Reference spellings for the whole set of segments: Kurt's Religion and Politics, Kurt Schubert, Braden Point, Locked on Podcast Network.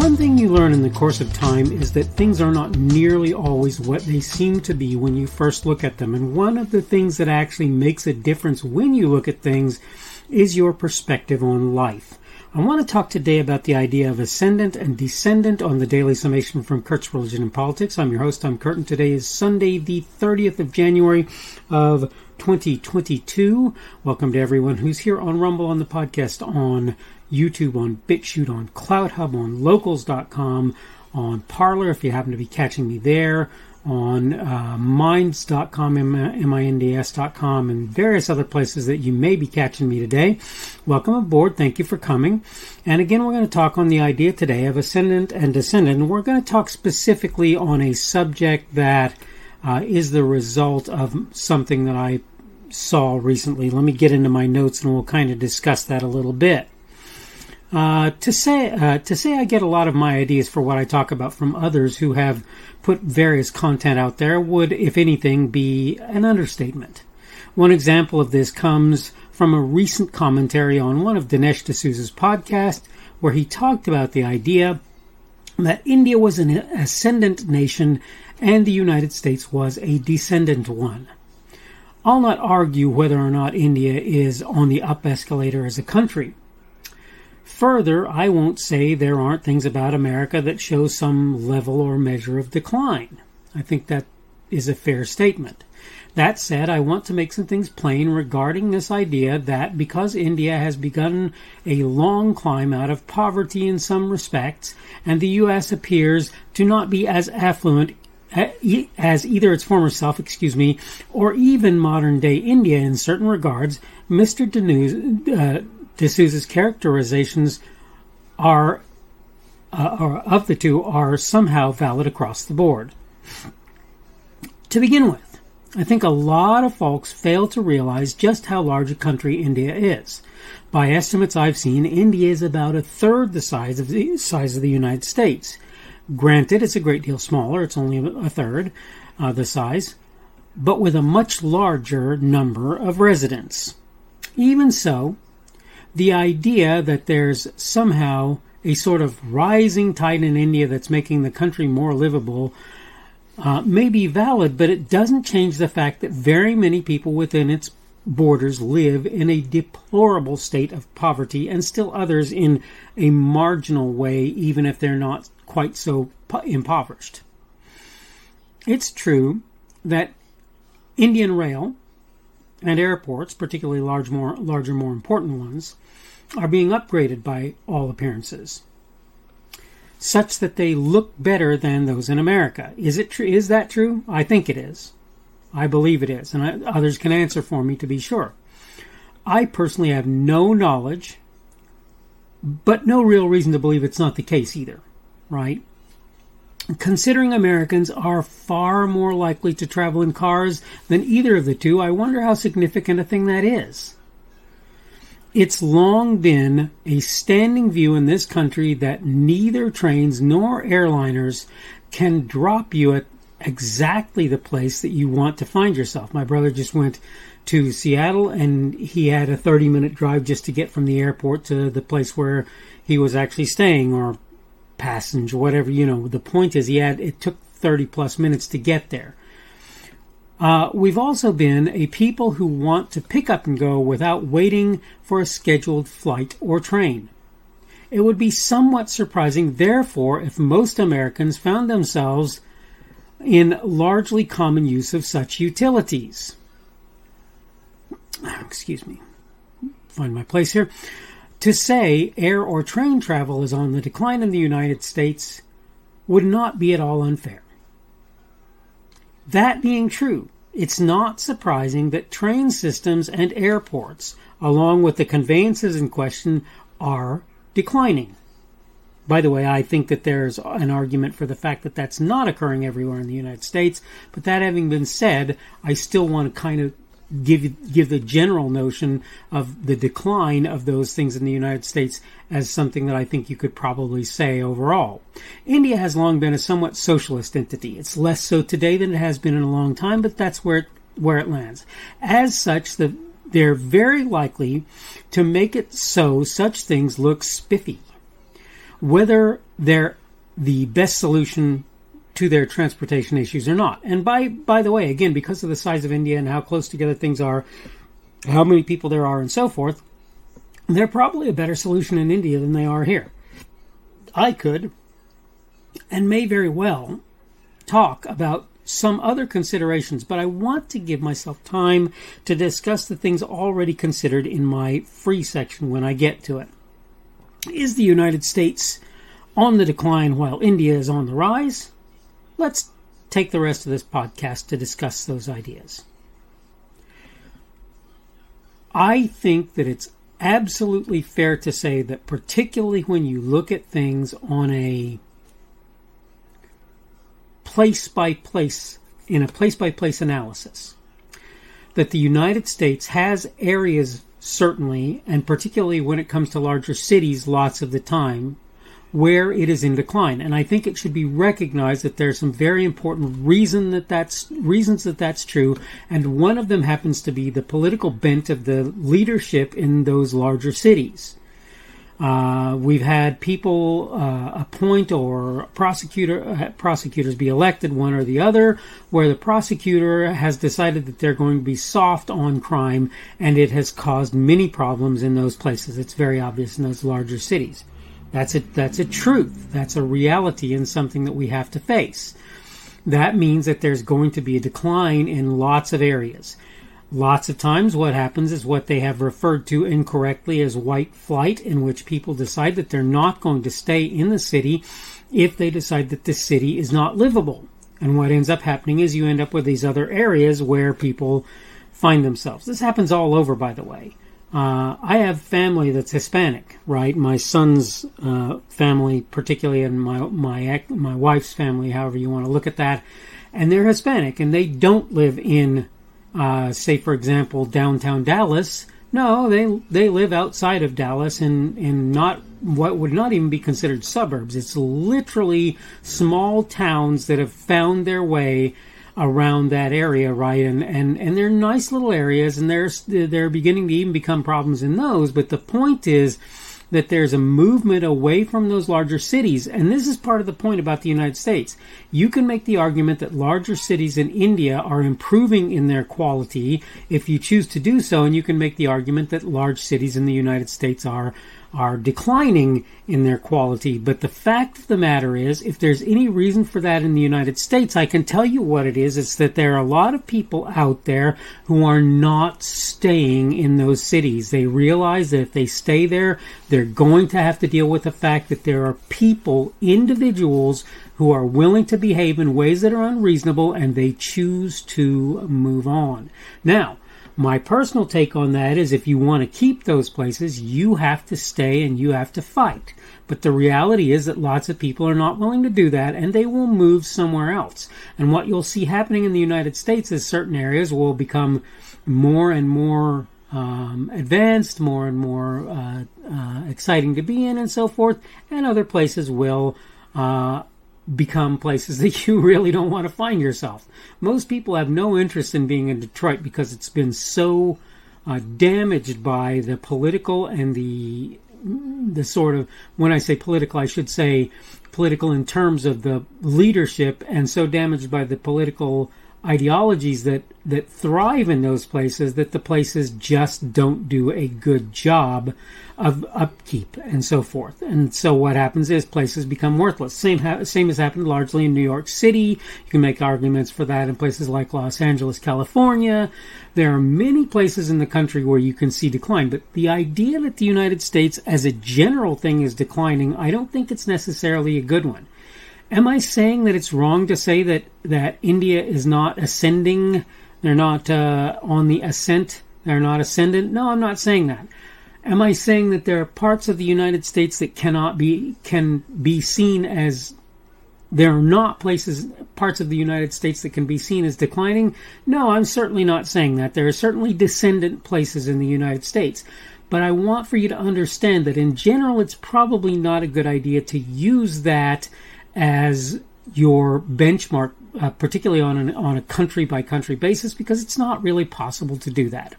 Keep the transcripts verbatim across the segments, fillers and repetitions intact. One thing you learn in the course of time is that things are not nearly always what they seem to be when you first look at them. And one of the things that actually makes a difference when you look at things is your perspective on life. I want to talk today about the idea of ascendant and descendant on the Daily Summation from Kurt's Religion and Politics. I'm your host, Tom Kurt, and today is Sunday, the thirtieth of January of twenty twenty-two. Welcome to everyone who's here on Rumble, on the podcast, on YouTube, on BitChute, on CloudHub, on Locals dot com, on Parler, if you happen to be catching me there, on uh, minds dot com, M I N D S dot com, and various other places that you may be catching me today. Welcome aboard. Thank you for coming. And again, we're going to talk on the idea today of ascendant and descendant. And we're going to talk specifically on a subject that uh, is the result of something that I saw recently. Let me get into my notes and we'll kind of discuss that a little bit. Uh, to say uh, to say I get a lot of my ideas for what I talk about from others who have put various content out there would, if anything, be an understatement. One example of this comes from a recent commentary on one of Dinesh D'Souza's podcasts, where he talked about the idea that India was an ascendant nation and the United States was a descendant one. I'll not argue whether or not India is on the up escalator as a country. Further, I won't say there aren't things about America that show some level or measure of decline. I think that is a fair statement. That said, I want to make some things plain regarding this idea that because India has begun a long climb out of poverty in some respects, and the U S appears to not be as affluent as either its former self, excuse me, or even modern-day India in certain regards, Mister D'Souza, uh, D'Souza's characterizations are, uh, are, of the two, are somehow valid across the board. To begin with, I think a lot of folks fail to realize just how large a country India is. By estimates I've seen, India is about a third the size of the size of the United States. Granted, it's a great deal smaller; it's only a third uh, the size, but with a much larger number of residents. Even so, the idea that there's somehow a sort of rising tide in India that's making the country more livable uh, may be valid, but it doesn't change the fact that very many people within its borders live in a deplorable state of poverty, and still others in a marginal way, even if they're not quite so impoverished. It's true that Indian rail and airports, particularly large, more, larger, more important ones, are being upgraded by all appearances, such that they look better than those in America. Is it true? Is that true? I think it is. I believe it is, and I, others can answer for me to be sure. I personally have no knowledge, but no real reason to believe it's not the case either, right? Considering Americans are far more likely to travel in cars than either of the two, I wonder how significant a thing that is. It's long been a standing view in this country that neither trains nor airliners can drop you at exactly the place that you want to find yourself. My brother just went to Seattle, and he had a thirty-minute drive just to get from the airport to the place where he was actually staying, or passage, whatever, you know. The point is, he had, it took thirty plus minutes to get there. Uh, we've also been a people who want to pick up and go without waiting for a scheduled flight or train. It would be somewhat surprising, therefore, if most Americans found themselves in largely common use of such utilities. Excuse me. Find my place here. To say air or train travel is on the decline in the United States would not be at all unfair. That being true, it's not surprising that train systems and airports, along with the conveyances in question, are declining. By the way, I think that there's an argument for the fact that that's not occurring everywhere in the United States, but that having been said, I still want to kind of give give the general notion of the decline of those things in the United States as something that I think you could probably say overall. India has long been a somewhat socialist entity. It's less so today than it has been in a long time, but that's where it, where it lands. As such, the, they're very likely to make it so such things look spiffy. whether they're the best solution to their transportation issues or not. And by by the way, again, because of the size of India and how close together things are, how many people there are and so forth, they're probably a better solution in India than they are here. I could, and may very well, talk about some other considerations, but I want to give myself time to discuss the things already considered in my free section when I get to it. Is the United States on the decline while India is on the rise? Let's take the rest of this podcast to discuss those ideas. I think that it's absolutely fair to say that, particularly when you look at things on a place by place, in a place by place analysis, that the United States has areas, certainly, and particularly when it comes to larger cities lots of the time, where it is in decline. And I think it should be recognized that there's some very important reason that that's, reasons that that's true, and one of them happens to be the political bent of the leadership in those larger cities. Uh, we've had people uh, appoint or prosecutor uh, prosecutors be elected, one or the other, where the prosecutor has decided that they're going to be soft on crime, and it has caused many problems in those places. It's very obvious in those larger cities. That's a, that's a truth. That's a reality and something that we have to face. That means that there's going to be a decline in lots of areas. Lots of times what happens is what they have referred to incorrectly as white flight, in which people decide that they're not going to stay in the city if they decide that the city is not livable. And what ends up happening is you end up with these other areas where people find themselves. This happens all over, by the way. Uh, I have family that's Hispanic, right? My son's uh, family, particularly, and my my my wife's family, however you want to look at that, and they're Hispanic, and they don't live in, uh, say, for example, downtown Dallas. No, they they live outside of Dallas, in in not what would not even be considered suburbs. It's literally small towns that have found their way around that area, right? And, and, and they're nice little areas, and they're, they're beginning to even become problems in those. But the point is that there's a movement away from those larger cities. And this is part of the point about the United States. You can make the argument that larger cities in India are improving in their quality if you choose to do so. And you can make the argument that large cities in the United States are are declining in their quality. But the fact of the matter is, if there's any reason for that in the United States, I can tell you what it is. It's that there are a lot of people out there who are not staying in those cities. They realize that if they stay there, they're going to have to deal with the fact that there are people, individuals, who are willing to behave in ways that are unreasonable, and they choose to move on. Now, my personal take on that is, if you want to keep those places, you have to stay and you have to fight. But the reality is that lots of people are not willing to do that, and they will move somewhere else. And what you'll see happening in the United States is certain areas will become more and more um, advanced, more and more uh, uh, exciting to be in, and so forth, and other places will uh become places that you really don't want to find yourself. Most people have no interest in being in Detroit because it's been so uh, damaged by the political and the the sort of, when I say political, I should say political in terms of the leadership, and so damaged by the political ideologies that, that thrive in those places, that the places just don't do a good job of upkeep and so forth. And so what happens is places become worthless. Same ha- same has happened largely in New York City. You can make arguments for that in places like Los Angeles, California. There are many places in the country where you can see decline. But the idea that the United States as a general thing is declining, I don't think it's necessarily a good one. Am I saying that it's wrong to say that, that India is not ascending? They're not uh, on the ascent? They're not ascendant? No, I'm not saying that. Am I saying that there are parts of the United States that cannot be can be seen as there are not places parts of the United States that can be seen as declining? No, I'm certainly not saying that. There are certainly descendant places in the United States. But I want for you to understand that in general, it's probably not a good idea to use that as your benchmark, uh, particularly on an, on a country by country basis, because it's not really possible to do that.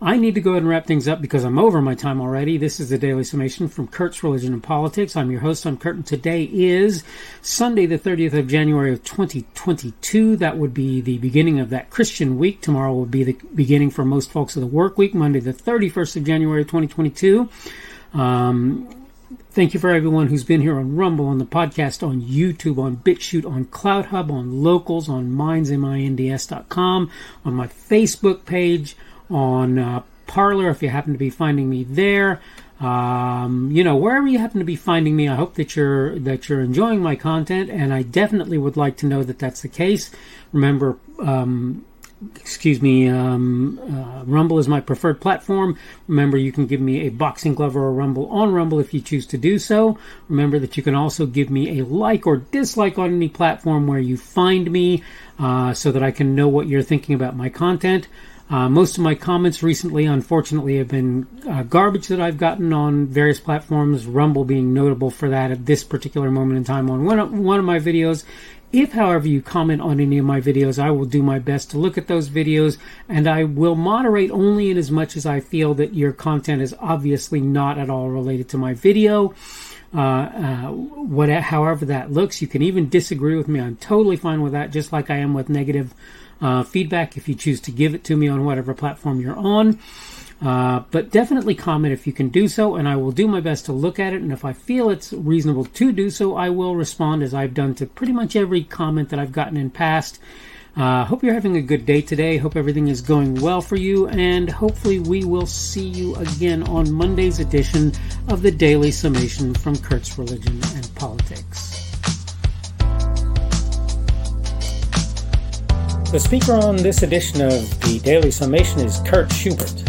I need to go ahead and wrap things up because I'm over my time already. This is the Daily Summation from Kurt's Religion and Politics. I'm your host. I'm Kurt, and today is Sunday, the thirtieth of January of twenty twenty-two. That would be the beginning of that Christian week. Tomorrow will be the beginning for most folks of the work week, Monday, the thirty-first of January of twenty twenty-two. Um... Thank you for everyone who's been here on Rumble, on the podcast, on YouTube, on BitChute, on CloudHub, on Locals, on Minds, M I N D S dot com, on my Facebook page, on uh, Parler, if you happen to be finding me there. Um, you know, wherever you happen to be finding me, I hope that you're that you're enjoying my content, and I definitely would like to know that that's the case. Remember, um, Excuse me, um, uh, Rumble is my preferred platform. Remember, you can give me a boxing glove or a rumble on Rumble if you choose to do so. Remember that you can also give me a like or dislike on any platform where you find me uh, so that I can know what you're thinking about my content. Uh, most of my comments recently, unfortunately, have been uh, garbage that I've gotten on various platforms, Rumble being notable for that at this particular moment in time on one of, one of my videos. If, however, you comment on any of my videos, I will do my best to look at those videos, and I will moderate only in as much as I feel that your content is obviously not at all related to my video. Uh, uh, what, however that looks, you can even disagree with me. I'm totally fine with that, just like I am with negative uh, feedback if you choose to give it to me on whatever platform you're on. Uh, but definitely comment if you can do so, and I will do my best to look at it, and if I feel it's reasonable to do so, I will respond as I've done to pretty much every comment that I've gotten in past. Uh, hope you're having a good day today. Hope everything is going well for you, and hopefully we will see you again on Monday's edition of the Daily Summation from Kurt's Religion and Politics. The speaker on this edition of the Daily Summation is Kurt Schubert.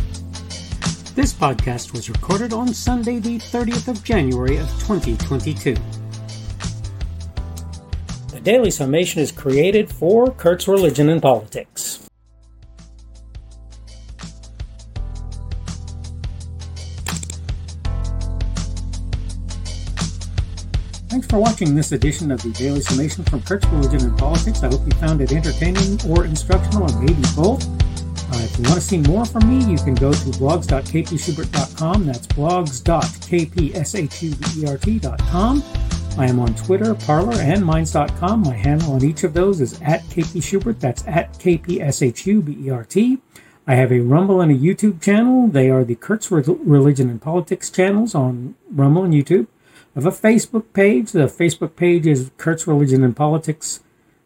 This podcast was recorded on Sunday, the thirtieth of January of twenty twenty-two. The Daily Summation is created for Kurt's Religion and Politics. Thanks for watching this edition of the Daily Summation from Kurt's Religion and Politics. I hope you found it entertaining or instructional, and maybe both. Uh, if you want to see more from me, you can go to blogs dot k p shubert dot com. That's blogs dot k p shubert dot com. I am on Twitter, Parler, and Minds dot com. My handle on each of those is at kpshubert. That's at K P S H U B E R T. I have a Rumble and a YouTube channel. They are the Kurt's Re- Religion and Politics channels on Rumble and YouTube. I have a Facebook page. The Facebook page is Kurt's Religion and Politics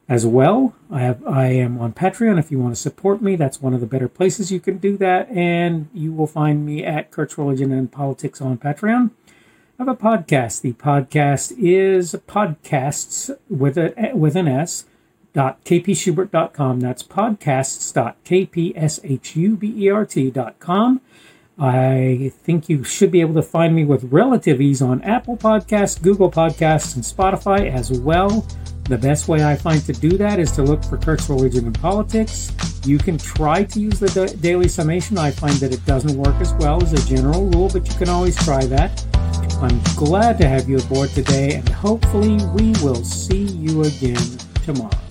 as well. I have, I am on Patreon. If you want to support me, that's one of the better places you can do that. And you will find me at Kurt's Religion and Politics on Patreon. I have a podcast. The podcast is podcasts with, a, with an S, dot k p shubert dot com. That's podcasts dot k p shubert dot com. I think you should be able to find me with relative ease on Apple Podcasts, Google Podcasts, and Spotify as well. The best way I find to do that is to look for Kurt's Religion and Politics. You can try to use the da- Daily Summation. I find that it doesn't work as well as a general rule, but you can always try that. I'm glad to have you aboard today, and hopefully we will see you again tomorrow.